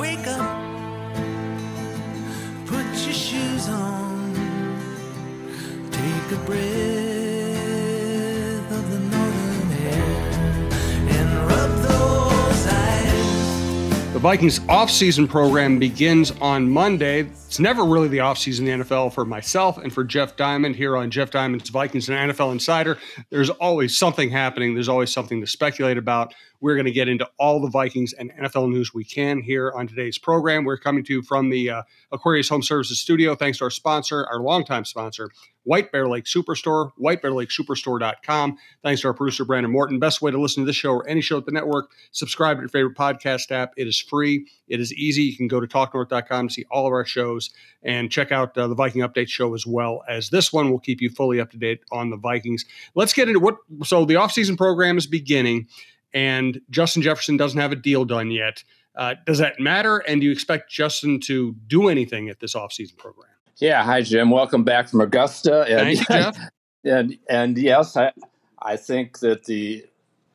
wake up, put your shoes on, take a breath of the northern air, and rub those eyes. The Vikings offseason program begins on Monday. It's never really the offseason in the NFL for myself and for Jeff Diamond here on Jeff Diamond's Vikings and NFL Insider. There's always something happening. There's always something to speculate about. We're going to get into all the Vikings and NFL news we can here on today's program. We're coming to you from the Aquarius Home Services studio. Thanks to our sponsor, our longtime sponsor, White Bear Lake Superstore, whitebearlakesuperstore.com. Thanks to our producer, Brandon Morton. Best way to listen to this show or any show at the network, subscribe to your favorite podcast app. It is free. It is easy. You can go to talknorth.com to see all of our shows and check out the Viking Update show as well as this one. We'll keep you fully up to date on the Vikings. Let's get into so the offseason program is beginning, and Justin Jefferson doesn't have a deal done yet. Does that matter? And do you expect Justin to do anything at this offseason program? Yeah. Hi, Jim. Welcome back from Augusta. And, thank you, Jeff. And yes, I think that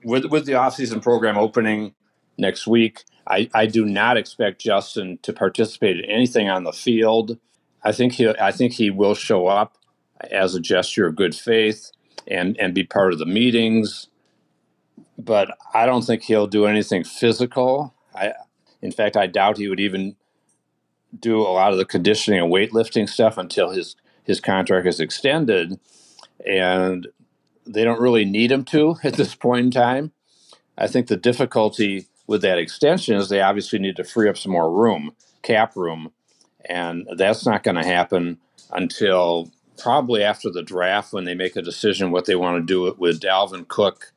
with the offseason program opening next week, I do not expect Justin to participate in anything on the field. I think he will show up as a gesture of good faith and be part of the meetings. But I don't think he'll do anything physical. In fact, I doubt he would even do a lot of the conditioning and weightlifting stuff until his contract is extended. And they don't really need him to at this point in time. I think the difficulty with that extension is they obviously need to free up some more room, cap room. And that's not going to happen until probably after the draft when they make a decision what they want to do with Dalvin Cook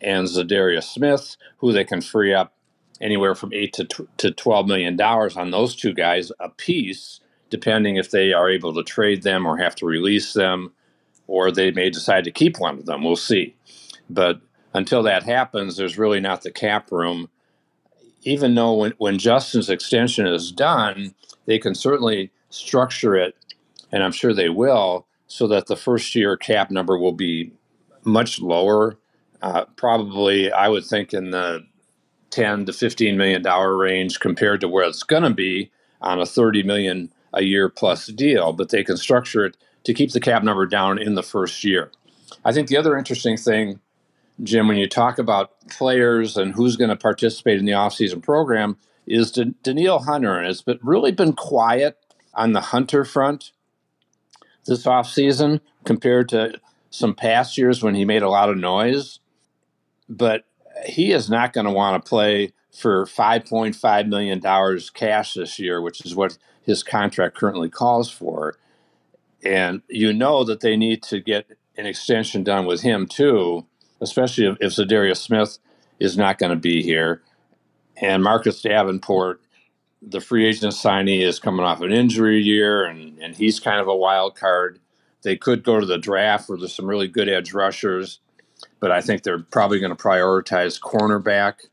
and Za'Darius Smith, who they can free up anywhere from $8 to $12 million on those two guys a piece, depending if they are able to trade them or have to release them, or they may decide to keep one of them. We'll see. But until that happens, there's really not the cap room. Even though when Justin's extension is done, they can certainly structure it, and I'm sure they will, so that the first year cap number will be much lower. Probably, I would think, in the $10 to $15 million range compared to where it's going to be on a $30 million a year plus deal. But they can structure it to keep the cap number down in the first year. I think the other interesting thing, Jim, when you talk about players and who's going to participate in the offseason program is Danielle Hunter. And it's really been quiet on the Hunter front this offseason compared to some past years when he made a lot of noise. But he is not going to want to play for $5.5 million cash this year, which is what his contract currently calls for. And you know that they need to get an extension done with him too, especially if Za'Darius Smith is not going to be here. And Marcus Davenport, the free agent signee, is coming off an injury year, and he's kind of a wild card. They could go to the draft where there's some really good edge rushers, but I think they're probably going to prioritize cornerback,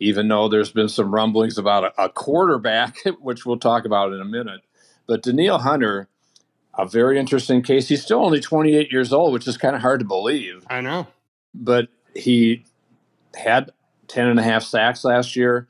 even though there's been some rumblings about a quarterback, which we'll talk about in a minute. But Danielle Hunter, a very interesting case. He's still only 28 years old, which is kind of hard to believe. I know. But he had 10.5 sacks last year,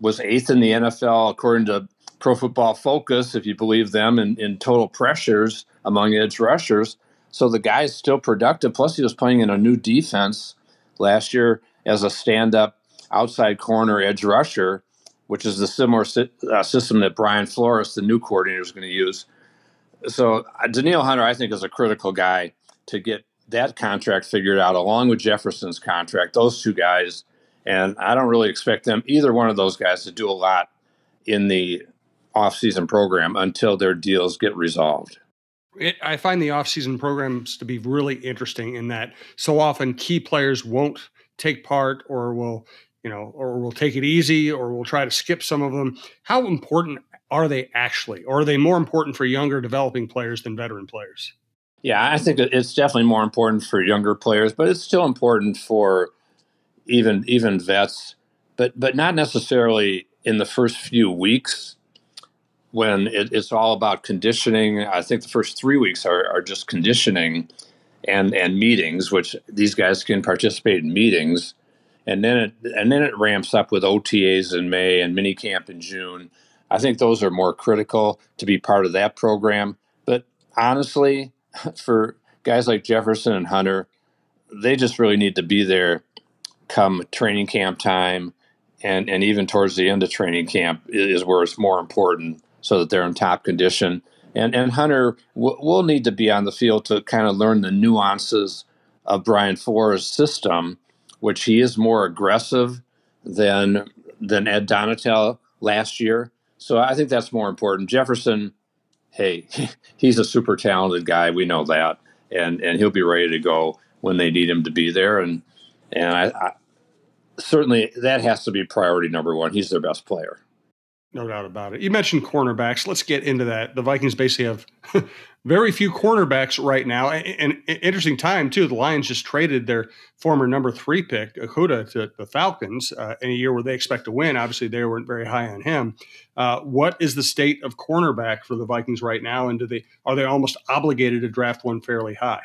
was 8th in the NFL, according to Pro Football Focus, if you believe them, in total pressures among edge rushers. So the guy is still productive. Plus, he was playing in a new defense last year as a stand-up outside corner edge rusher, which is the similar system that Brian Flores, the new coordinator, is going to use. So Danielle Hunter, I think, is a critical guy to get that contract figured out, along with Jefferson's contract, those two guys. And I don't really expect them, either one of those guys, to do a lot in the offseason program until their deals get resolved. I find the offseason programs to be really interesting in that so often key players won't take part or will take it easy or will try to skip some of them. How important are they actually? Or are they more important for younger developing players than veteran players? Yeah, I think it's definitely more important for younger players, but it's still important for even vets, but not necessarily in the first few weeks. When it's all about conditioning, I think the first 3 weeks are just conditioning and meetings, which these guys can participate in meetings. And then it ramps up with OTAs in May and minicamp in June. I think those are more critical to be part of that program. But honestly, for guys like Jefferson and Hunter, they just really need to be there come training camp time, and even towards the end of training camp is where it's more important so that they're in top condition. And Hunter will need to be on the field to kind of learn the nuances of Brian Flores' system, which he is more aggressive than Ed Donatel last year. So I think that's more important. Jefferson, hey, he's a super talented guy. We know that. And he'll be ready to go when they need him to be there. And I certainly that has to be priority number one. He's their best player. No doubt about it. You mentioned cornerbacks. Let's get into that. The Vikings basically have very few cornerbacks right now. And interesting time, too. The Lions just traded their former number 3 pick, Okudah, to the Falcons in a year where they expect to win. Obviously, they weren't very high on him. What is the state of cornerback for the Vikings right now? And are they almost obligated to draft one fairly high?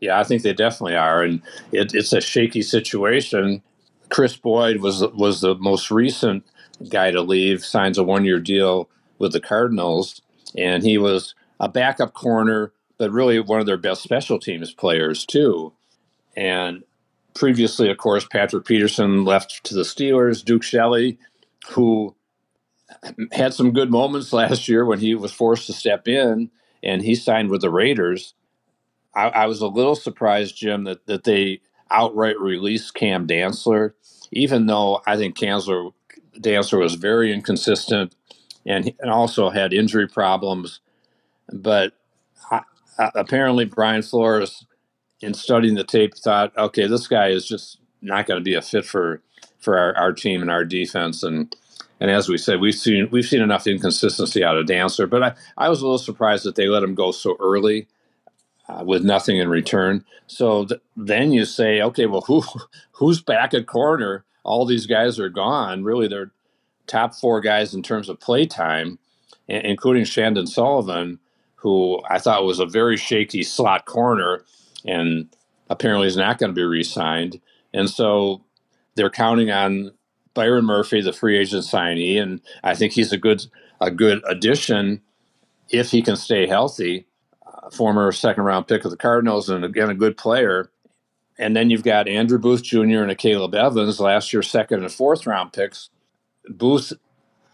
Yeah, I think they definitely are. And it's a shaky situation. Chris Boyd was the most recent guy to leave, signs a 1-year deal with the Cardinals, and he was a backup corner, but really one of their best special teams players too. And previously, of course, Patrick Peterson left to the Steelers. Duke Shelley, who had some good moments last year when he was forced to step in, and he signed with the Raiders. I was a little surprised, Jim, that they outright released Cam Dantzler, even though I think Dantzler was very inconsistent and also had injury problems. But apparently Brian Flores, in studying the tape, thought, okay, this guy is just not going to be a fit for our team and our defense. And as we said, we've seen enough inconsistency out of Dantzler. But I was a little surprised that they let him go so early with nothing in return. So then you say, okay, well, who's back at corner? All these guys are gone. Really, they're top 4 guys in terms of play time, including Shandon Sullivan, who I thought was a very shaky slot corner and apparently is not going to be re-signed. And so they're counting on Byron Murphy, the free agent signee, and I think he's a good addition if he can stay healthy, former second-round pick of the Cardinals and, again, a good player. And then you've got Andrew Booth Jr. and Akayleb Evans, last year's second and fourth round picks. Booth,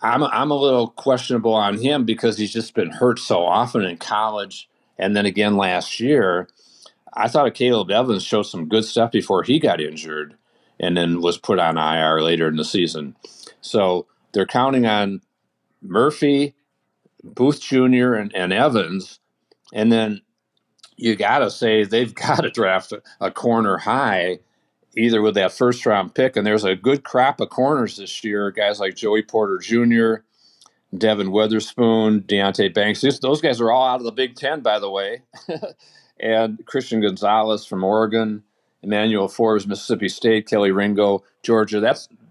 I'm a little questionable on him because he's just been hurt so often in college and then again last year. I thought Akayleb Evans showed some good stuff before he got injured and then was put on IR later in the season. So they're counting on Murphy, Booth Jr., and Evans, and then you got to say they've got to draft a corner high, either with that first-round pick. And there's a good crop of corners this year, guys like Joey Porter Jr., Devin Weatherspoon, Deontay Banks. Those guys are all out of the Big Ten, by the way. And Christian Gonzalez from Oregon, Emmanuel Forbes, Mississippi State, Kelly Ringo, Georgia.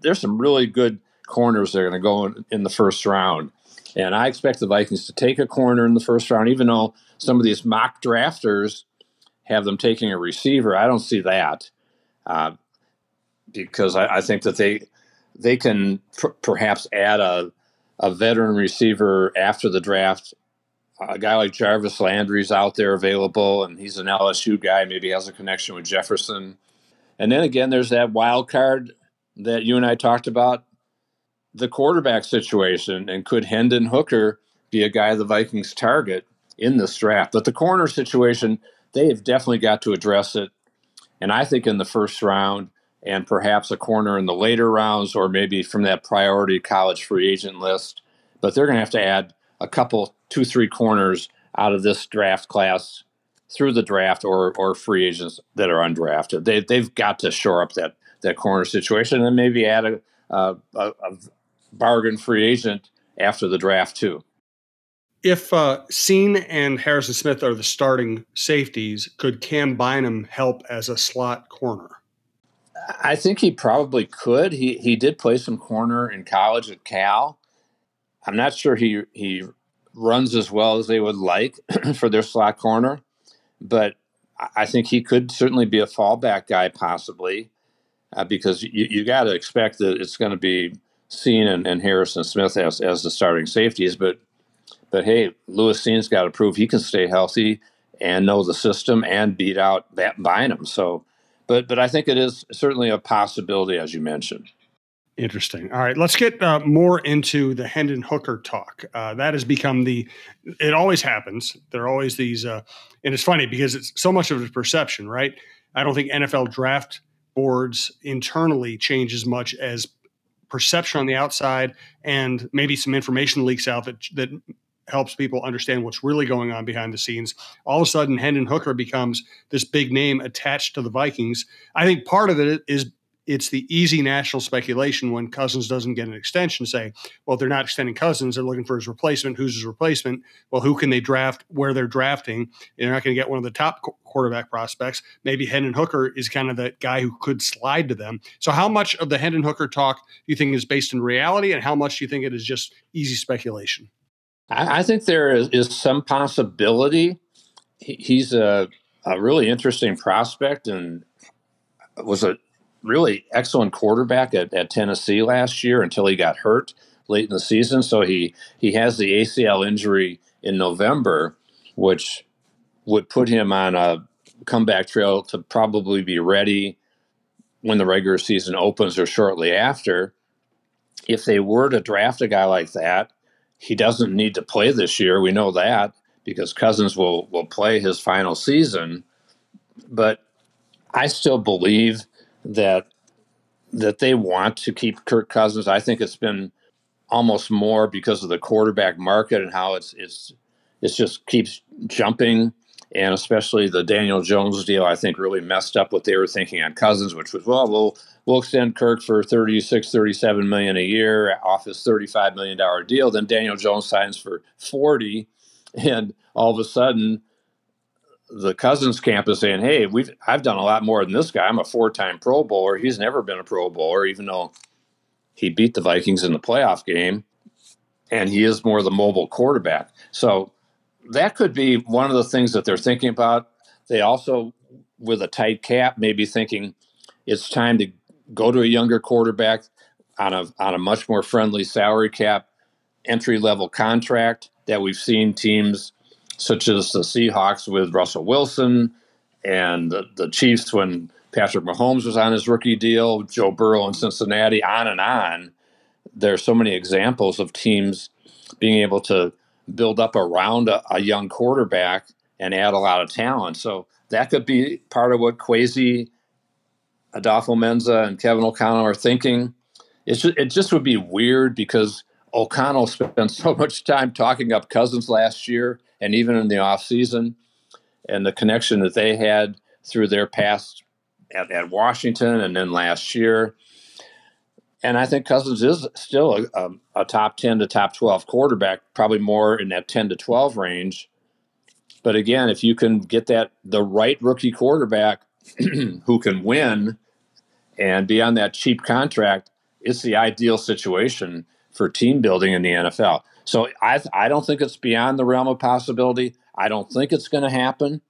There's some really good corners that are going to go in the first round. And I expect the Vikings to take a corner in the first round, even though some of these mock drafters have them taking a receiver. I don't see that because I think that they can perhaps add a veteran receiver after the draft. A guy like Jarvis Landry's out there available, and he's an LSU guy, maybe has a connection with Jefferson. And then again, there's that wild card that you and I talked about, the quarterback situation, and could Hendon Hooker be a guy the Vikings target in this draft? But the corner situation, they have definitely got to address it, and I think in the first round and perhaps a corner in the later rounds or maybe from that priority college free agent list. But they're going to have to add a couple, 2-3 corners out of this draft class through the draft or free agents that are undrafted. They've got to shore up that corner situation and maybe add a bargain free agent after the draft too. If Seen and Harrison Smith are the starting safeties, could Cam Bynum help as a slot corner? I think he probably could. He did play some corner in college at Cal. I'm not sure he runs as well as they would like for their slot corner, but I think he could certainly be a fallback guy possibly. because you got to expect that it's going to be Seen and Harrison Smith as the starting safeties. But hey, Lewis Seen's got to prove he can stay healthy and know the system and beat out Bynum. So, but I think it is certainly a possibility, as you mentioned. Interesting. All right, let's get more into the Hendon Hooker talk. That has become it always happens. There are always these, and it's funny because it's so much of a perception, right? I don't think NFL draft boards internally change as much as perception on the outside and maybe some information leaks out that helps people understand what's really going on behind the scenes. All of a sudden, Hendon Hooker becomes this big name attached to the Vikings. I think part of it is it's the easy national speculation when Cousins doesn't get an extension, say, well, they're not extending Cousins. They're looking for his replacement. Who's his replacement? Well, who can they draft where they're drafting? They're not going to get one of the top quarterback prospects. Maybe Hendon Hooker is kind of the guy who could slide to them. So how much of the Hendon Hooker talk do you think is based in reality, and how much do you think it is just easy speculation? I think there is some possibility. He's a really interesting prospect and was a really excellent quarterback at Tennessee last year until he got hurt late in the season. So he has the ACL injury in November, which would put him on a comeback trail to probably be ready when the regular season opens or shortly after. If they were to draft a guy like that, he doesn't need to play this year. We know that because Cousins will play his final season. But I still believe that they want to keep Kirk Cousins. I think it's been almost more because of the quarterback market and how it just keeps jumping, and especially the Daniel Jones deal, I think, really messed up what they were thinking on Cousins, which was, well, we'll extend Kirk for $36, $37 million a year off his $35 million deal. Then Daniel Jones signs for $40, and all of a sudden the Cousins camp is saying, hey, I've done a lot more than this guy. I'm a four-time Pro Bowler. He's never been a Pro Bowler, even though he beat the Vikings in the playoff game, and he is more the mobile quarterback. So that could be one of the things that they're thinking about. They also, with a tight cap, may be thinking it's time to go to a younger quarterback on a much more friendly salary cap, entry-level contract that we've seen teams such as the Seahawks with Russell Wilson and the Chiefs when Patrick Mahomes was on his rookie deal, Joe Burrow in Cincinnati, on and on. There are so many examples of teams being able to build up around a young quarterback and add a lot of talent. So that could be part of what Kwesi, Adolfo Menza, and Kevin O'Connell are thinking. It just would be weird because O'Connell spent so much time talking up Cousins last year and even in the offseason, and the connection that they had through their past at Washington and then last year. And I think Cousins is still a top 10 to top 12 quarterback, probably more in that 10 to 12 range. But again, if you can get the right rookie quarterback who can win and be on that cheap contract, it's the ideal situation for team building in the NFL. So I don't think it's beyond the realm of possibility. I don't think it's going to happen,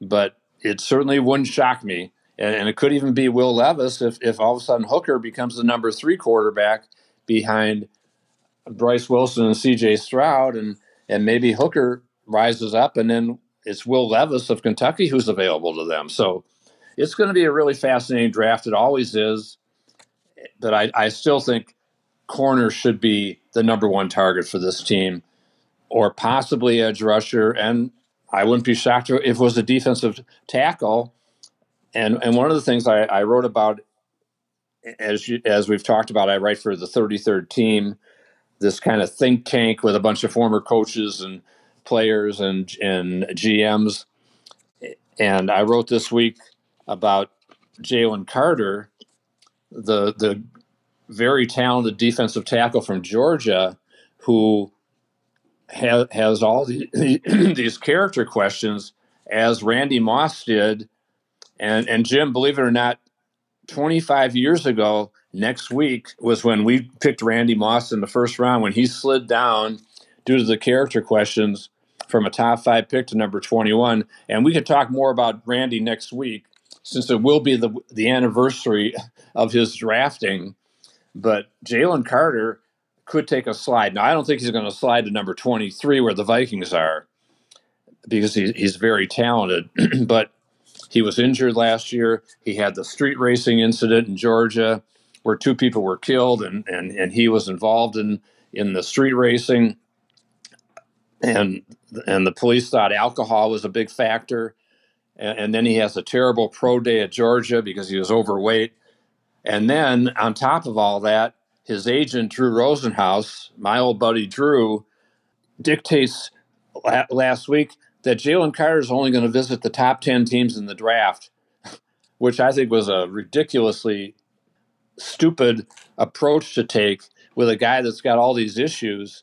but it certainly wouldn't shock me. And it could even be Will Levis if all of a sudden Hooker becomes the number 3 quarterback behind Bryce Wilson and C.J. Stroud, and maybe Hooker rises up, and then it's Will Levis of Kentucky who's available to them. So it's going to be a really fascinating draft. It always is, but I still think corner should be the number 1 target for this team, or possibly edge rusher. And I wouldn't be shocked if it was a defensive tackle. And one of the things I wrote about, as we've talked about, I write for the 33rd team, this kind of think tank with a bunch of former coaches and players and GMs. And I wrote this week about Jalen Carter, the very talented defensive tackle from Georgia, who has all these character questions, as Randy Moss did. And Jim, believe it or not, 25 years ago, next week was when we picked Randy Moss in the first round, when he slid down due to the character questions from a top 5 pick to number 21. And we could talk more about Randy next week, since it will be the anniversary of his drafting. But Jalen Carter could take a slide. Now, I don't think he's going to slide to number 23 where the Vikings are, because he's very talented. But he was injured last year. He had the street racing incident in Georgia where two people were killed, and he was involved in the street racing. And the police thought alcohol was a big factor. And then he has a terrible pro day at Georgia because he was overweight. And then on top of all that, his agent, Drew Rosenhaus, my old buddy Drew, dictates last week that Jalen Carter is only going to visit the top 10 teams in the draft, which I think was a ridiculously stupid approach to take with a guy that's got all these issues.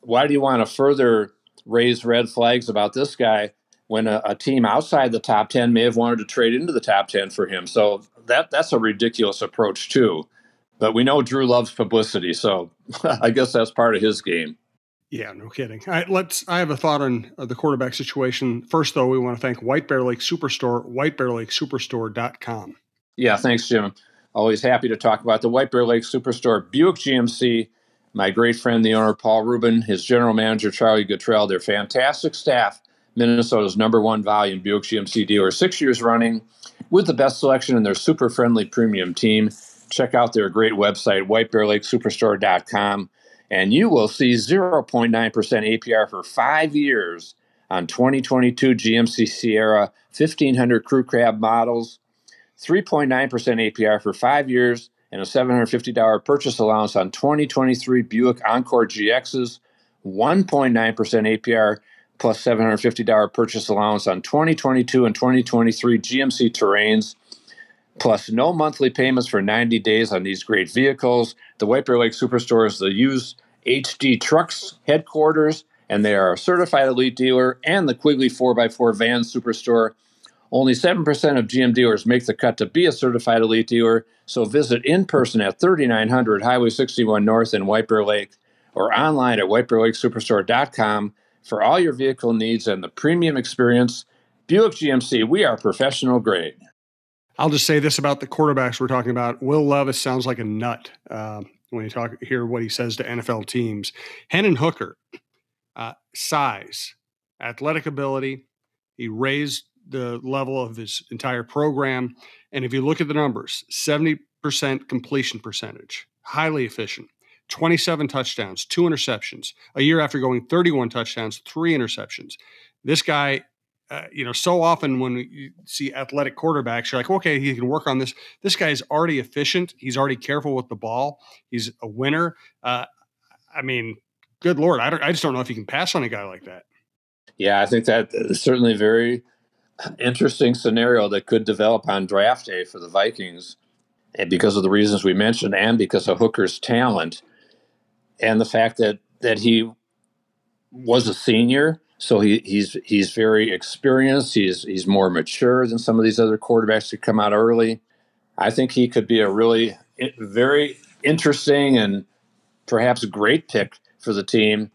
Why do you want to further raise red flags about this guy when a team outside the top 10 may have wanted to trade into the top 10 for him? So that's a ridiculous approach too. But we know Drew loves publicity, so I guess that's part of his game. Yeah, no kidding. All right, I have a thought on the quarterback situation. First, though, we want to thank White Bear Lake Superstore, whitebearlakesuperstore.com. Yeah, thanks, Jim. Always happy to talk about the White Bear Lake Superstore, Buick GMC. My great friend, the owner, Paul Rubin, his general manager, Charlie Guttrell, their fantastic staff, Minnesota's number one volume Buick GMC dealer, 6 years running, with the best selection and their super-friendly premium team. Check out their great website, whitebearlakesuperstore.com, and you will see 0.9% APR for 5 years on 2022 GMC Sierra 1500 Crew Cab models, 3.9% APR for 5 years, and a $750 purchase allowance on 2023 Buick Encore GXs, 1.9% APR plus $750 purchase allowance on 2022 and 2023 GMC Terrains, plus no monthly payments for 90 days on these great vehicles. The White Bear Lake Superstore is the used HD Trucks headquarters, and they are a certified elite dealer and the Quigley 4x4 Van Superstore. Only 7% of GM dealers make the cut to be a certified elite dealer, so visit in person at 3900 Highway 61 North in White Bear Lake or online at whitebearlakesuperstore.com for all your vehicle needs and the premium experience. Buick GMC, we are professional grade. I'll just say this about the quarterbacks we're talking about. Will Levis sounds like a nut when you hear what he says to NFL teams. Hendon Hooker, size, athletic ability, he raised the level of his entire program. And if you look at the numbers, 70% completion percentage, highly efficient, 27 touchdowns, 2 interceptions, a year after going 31 touchdowns, 3 interceptions. This guy, so often when you see athletic quarterbacks, you're like, okay, he can work on this. This guy is already efficient. He's already careful with the ball. He's a winner. Good Lord. I just don't know if you can pass on a guy like that. Yeah, I think that is certainly very interesting scenario that could develop on draft day for the Vikings, and because of the reasons we mentioned and because of Hooker's talent and the fact that he was a senior. So he's very experienced. He's more mature than some of these other quarterbacks who come out early. I think he could be a really very interesting and perhaps great pick for the team.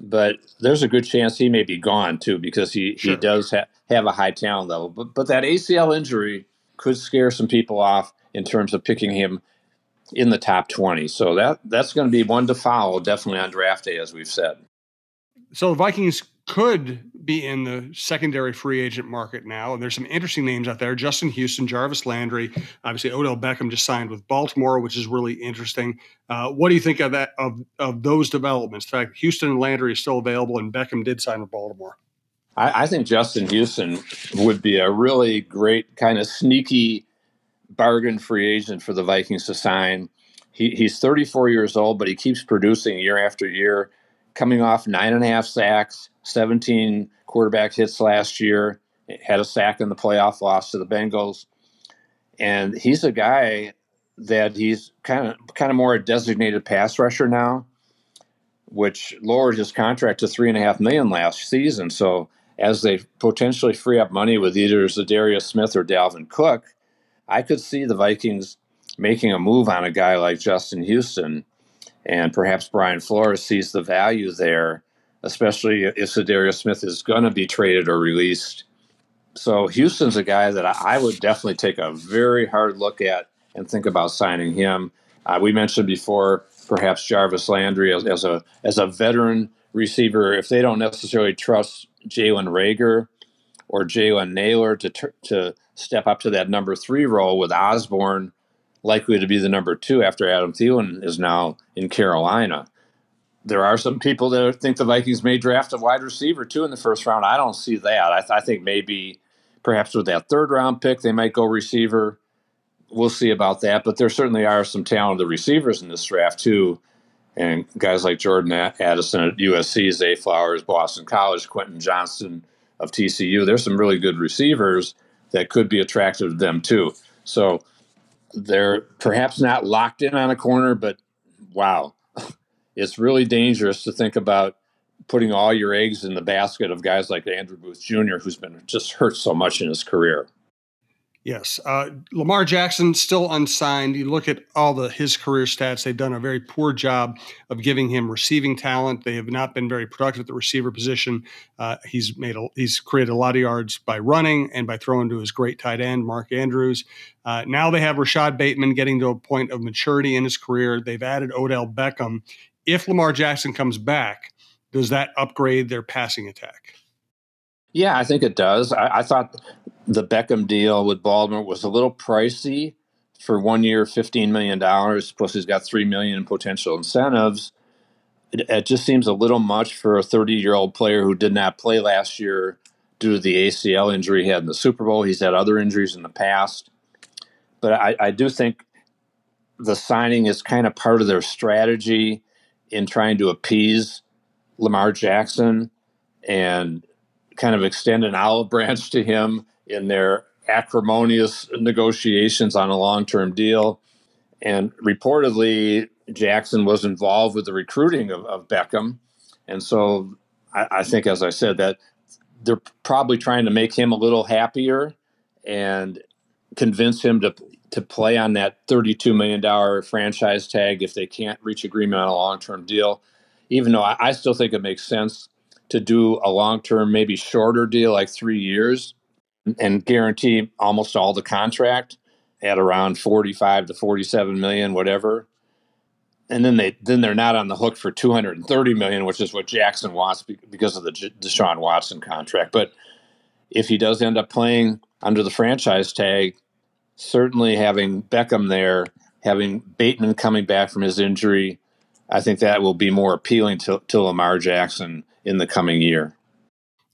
But there's a good chance he may be gone, too, because he does have a high talent level. But that ACL injury could scare some people off in terms of picking him in the top 20. So that's going to be one to follow, definitely on draft day, as we've said. So the Vikings could be in the secondary free agent market now, and there's some interesting names out there. Justin Houston, Jarvis Landry, obviously Odell Beckham just signed with Baltimore, which is really interesting. What do you think of that, of those developments? In fact, Houston and Landry is still available, and Beckham did sign with Baltimore. I think Justin Houston would be a really great kind of sneaky bargain free agent for the Vikings to sign. He's 34 years old, but he keeps producing year after year, coming off 9.5 sacks, 17 quarterback hits last year, had a sack in the playoff loss to the Bengals. And he's a guy that he's kind of more a designated pass rusher now, which lowered his contract to $3.5 million last season. So as they potentially free up money with either Za'Darius Smith or Dalvin Cook, I could see the Vikings making a move on a guy like Justin Houston. And perhaps Brian Flores sees the value there, especially if Za'Darius Smith is going to be traded or released. So Houston's a guy that I would definitely take a very hard look at and think about signing him. We mentioned before perhaps Jarvis Landry as a veteran receiver. If they don't necessarily trust Jalen Reagor or Jalen Naylor to step up to that number 3 role, with Osborne likely to be the number 2 after Adam Thielen is now in Carolina. There are some people that think the Vikings may draft a wide receiver too in the first round. I don't see that. I think maybe perhaps with that 3rd round pick, they might go receiver. We'll see about that. But there certainly are some talented receivers in this draft too. And guys like Jordan Addison at USC, Zay Flowers, Boston College, Quentin Johnston of TCU. There's some really good receivers that could be attractive to them too. So they're perhaps not locked in on a corner, but wow. It's really dangerous to think about putting all your eggs in the basket of guys like Andrew Booth Jr., who's been just hurt so much in his career. Yes. Lamar Jackson still unsigned. You look at all his career stats. They've done a very poor job of giving him receiving talent. They have not been very productive at the receiver position. He's created a lot of yards by running and by throwing to his great tight end, Mark Andrews. Now they have Rashad Bateman getting to a point of maturity in his career. They've added Odell Beckham. If Lamar Jackson comes back, does that upgrade their passing attack? Yeah, I think it does. I thought the Beckham deal with Baltimore was a little pricey for 1 year, $15 million, plus he's got $3 million in potential incentives. It just seems a little much for a 30-year-old player who did not play last year due to the ACL injury he had in the Super Bowl. He's had other injuries in the past. But I do think the signing is kind of part of their strategy in trying to appease Lamar Jackson and kind of extend an olive branch to him in their acrimonious negotiations on a long-term deal. And reportedly, Jackson was involved with the recruiting of Beckham. And so I think, as I said, that they're probably trying to make him a little happier and convince him to play on that $32 million franchise tag if they can't reach agreement on a long-term deal, even though I still think it makes sense to do a long-term, maybe shorter deal, like 3 years, and guarantee almost all the contract at around 45 to 47 million, whatever. And then they're not on the hook for 230 million, which is what Jackson wants because of the Deshaun Watson contract. But if he does end up playing under the franchise tag, certainly having Beckham there, having Bateman coming back from his injury, I think that will be more appealing to Lamar Jackson in the coming year.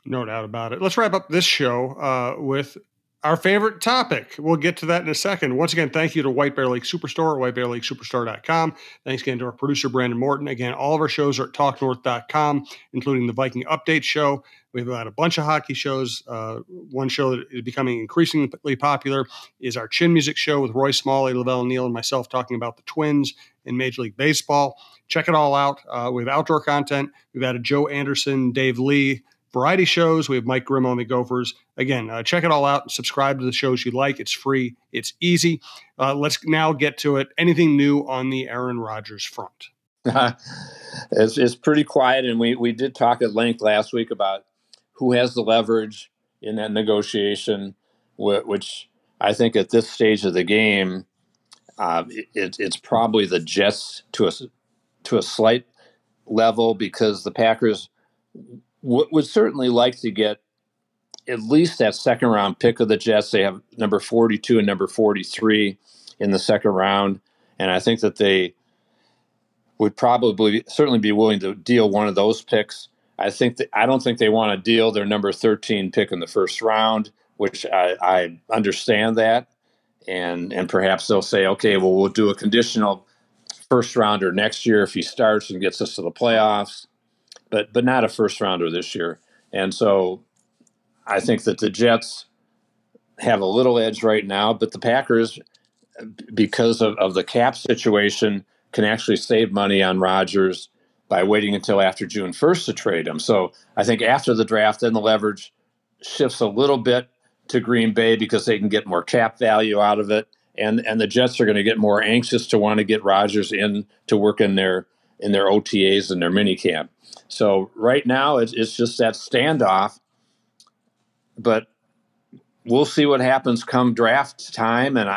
No doubt about it. Let's wrap up this show with our favorite topic. We'll get to that in a second. Once again, thank you to White Bear Lake Superstore, whitebearlakesuperstore.com. Thanks again to our producer, Brandon Morton. Again, all of our shows are at talknorth.com, including the Viking Update Show. We've got a bunch of hockey shows. One show that is becoming increasingly popular is our Chin Music Show with Roy Smalley, Lavelle Neal, and myself talking about the Twins in Major League Baseball. Check it all out. We have outdoor content. We've added Joe Anderson, Dave Lee, variety shows. We have Mike Grimm on the Gophers. Again, check it all out and subscribe to the shows you like. It's free. It's easy. Let's now get to it. Anything new on the Aaron Rodgers front? It's pretty quiet, and we did talk at length last week about who has the leverage in that negotiation, which I think at this stage of the game, it's probably the Jets to a slight level, because the Packers would certainly like to get at least that 2nd round pick of the Jets. They have number 42 and number 43 in the 2nd round. And I think that they would certainly be willing to deal one of those picks. I don't think they want to deal their number 13 pick in the 1st round, which I understand that. And perhaps they'll say, okay, well, we'll do a conditional 1st rounder next year if he starts and gets us to the playoffs. But not a 1st rounder this year. And so I think that the Jets have a little edge right now, but the Packers, because of the cap situation, can actually save money on Rodgers by waiting until after June 1st to trade him. So I think after the draft, then the leverage shifts a little bit to Green Bay because they can get more cap value out of it. And the Jets are going to get more anxious to want to get Rodgers in to work in their OTAs and their minicamp. So right now, it's just that standoff. But we'll see what happens come draft time. And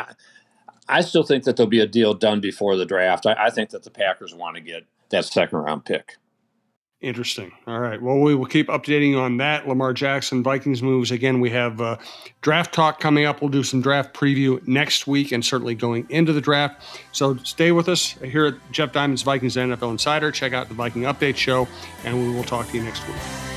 I still think that there'll be a deal done before the draft. I think that the Packers want to get that second-round pick. Interesting. All right. Well, we will keep updating on that. Lamar Jackson, Vikings moves. Again, we have draft talk coming up. We'll do some draft preview next week and certainly going into the draft. So stay with us here at Jeff Diamond's Vikings NFL Insider. Check out the Viking Update Show, and we will talk to you next week.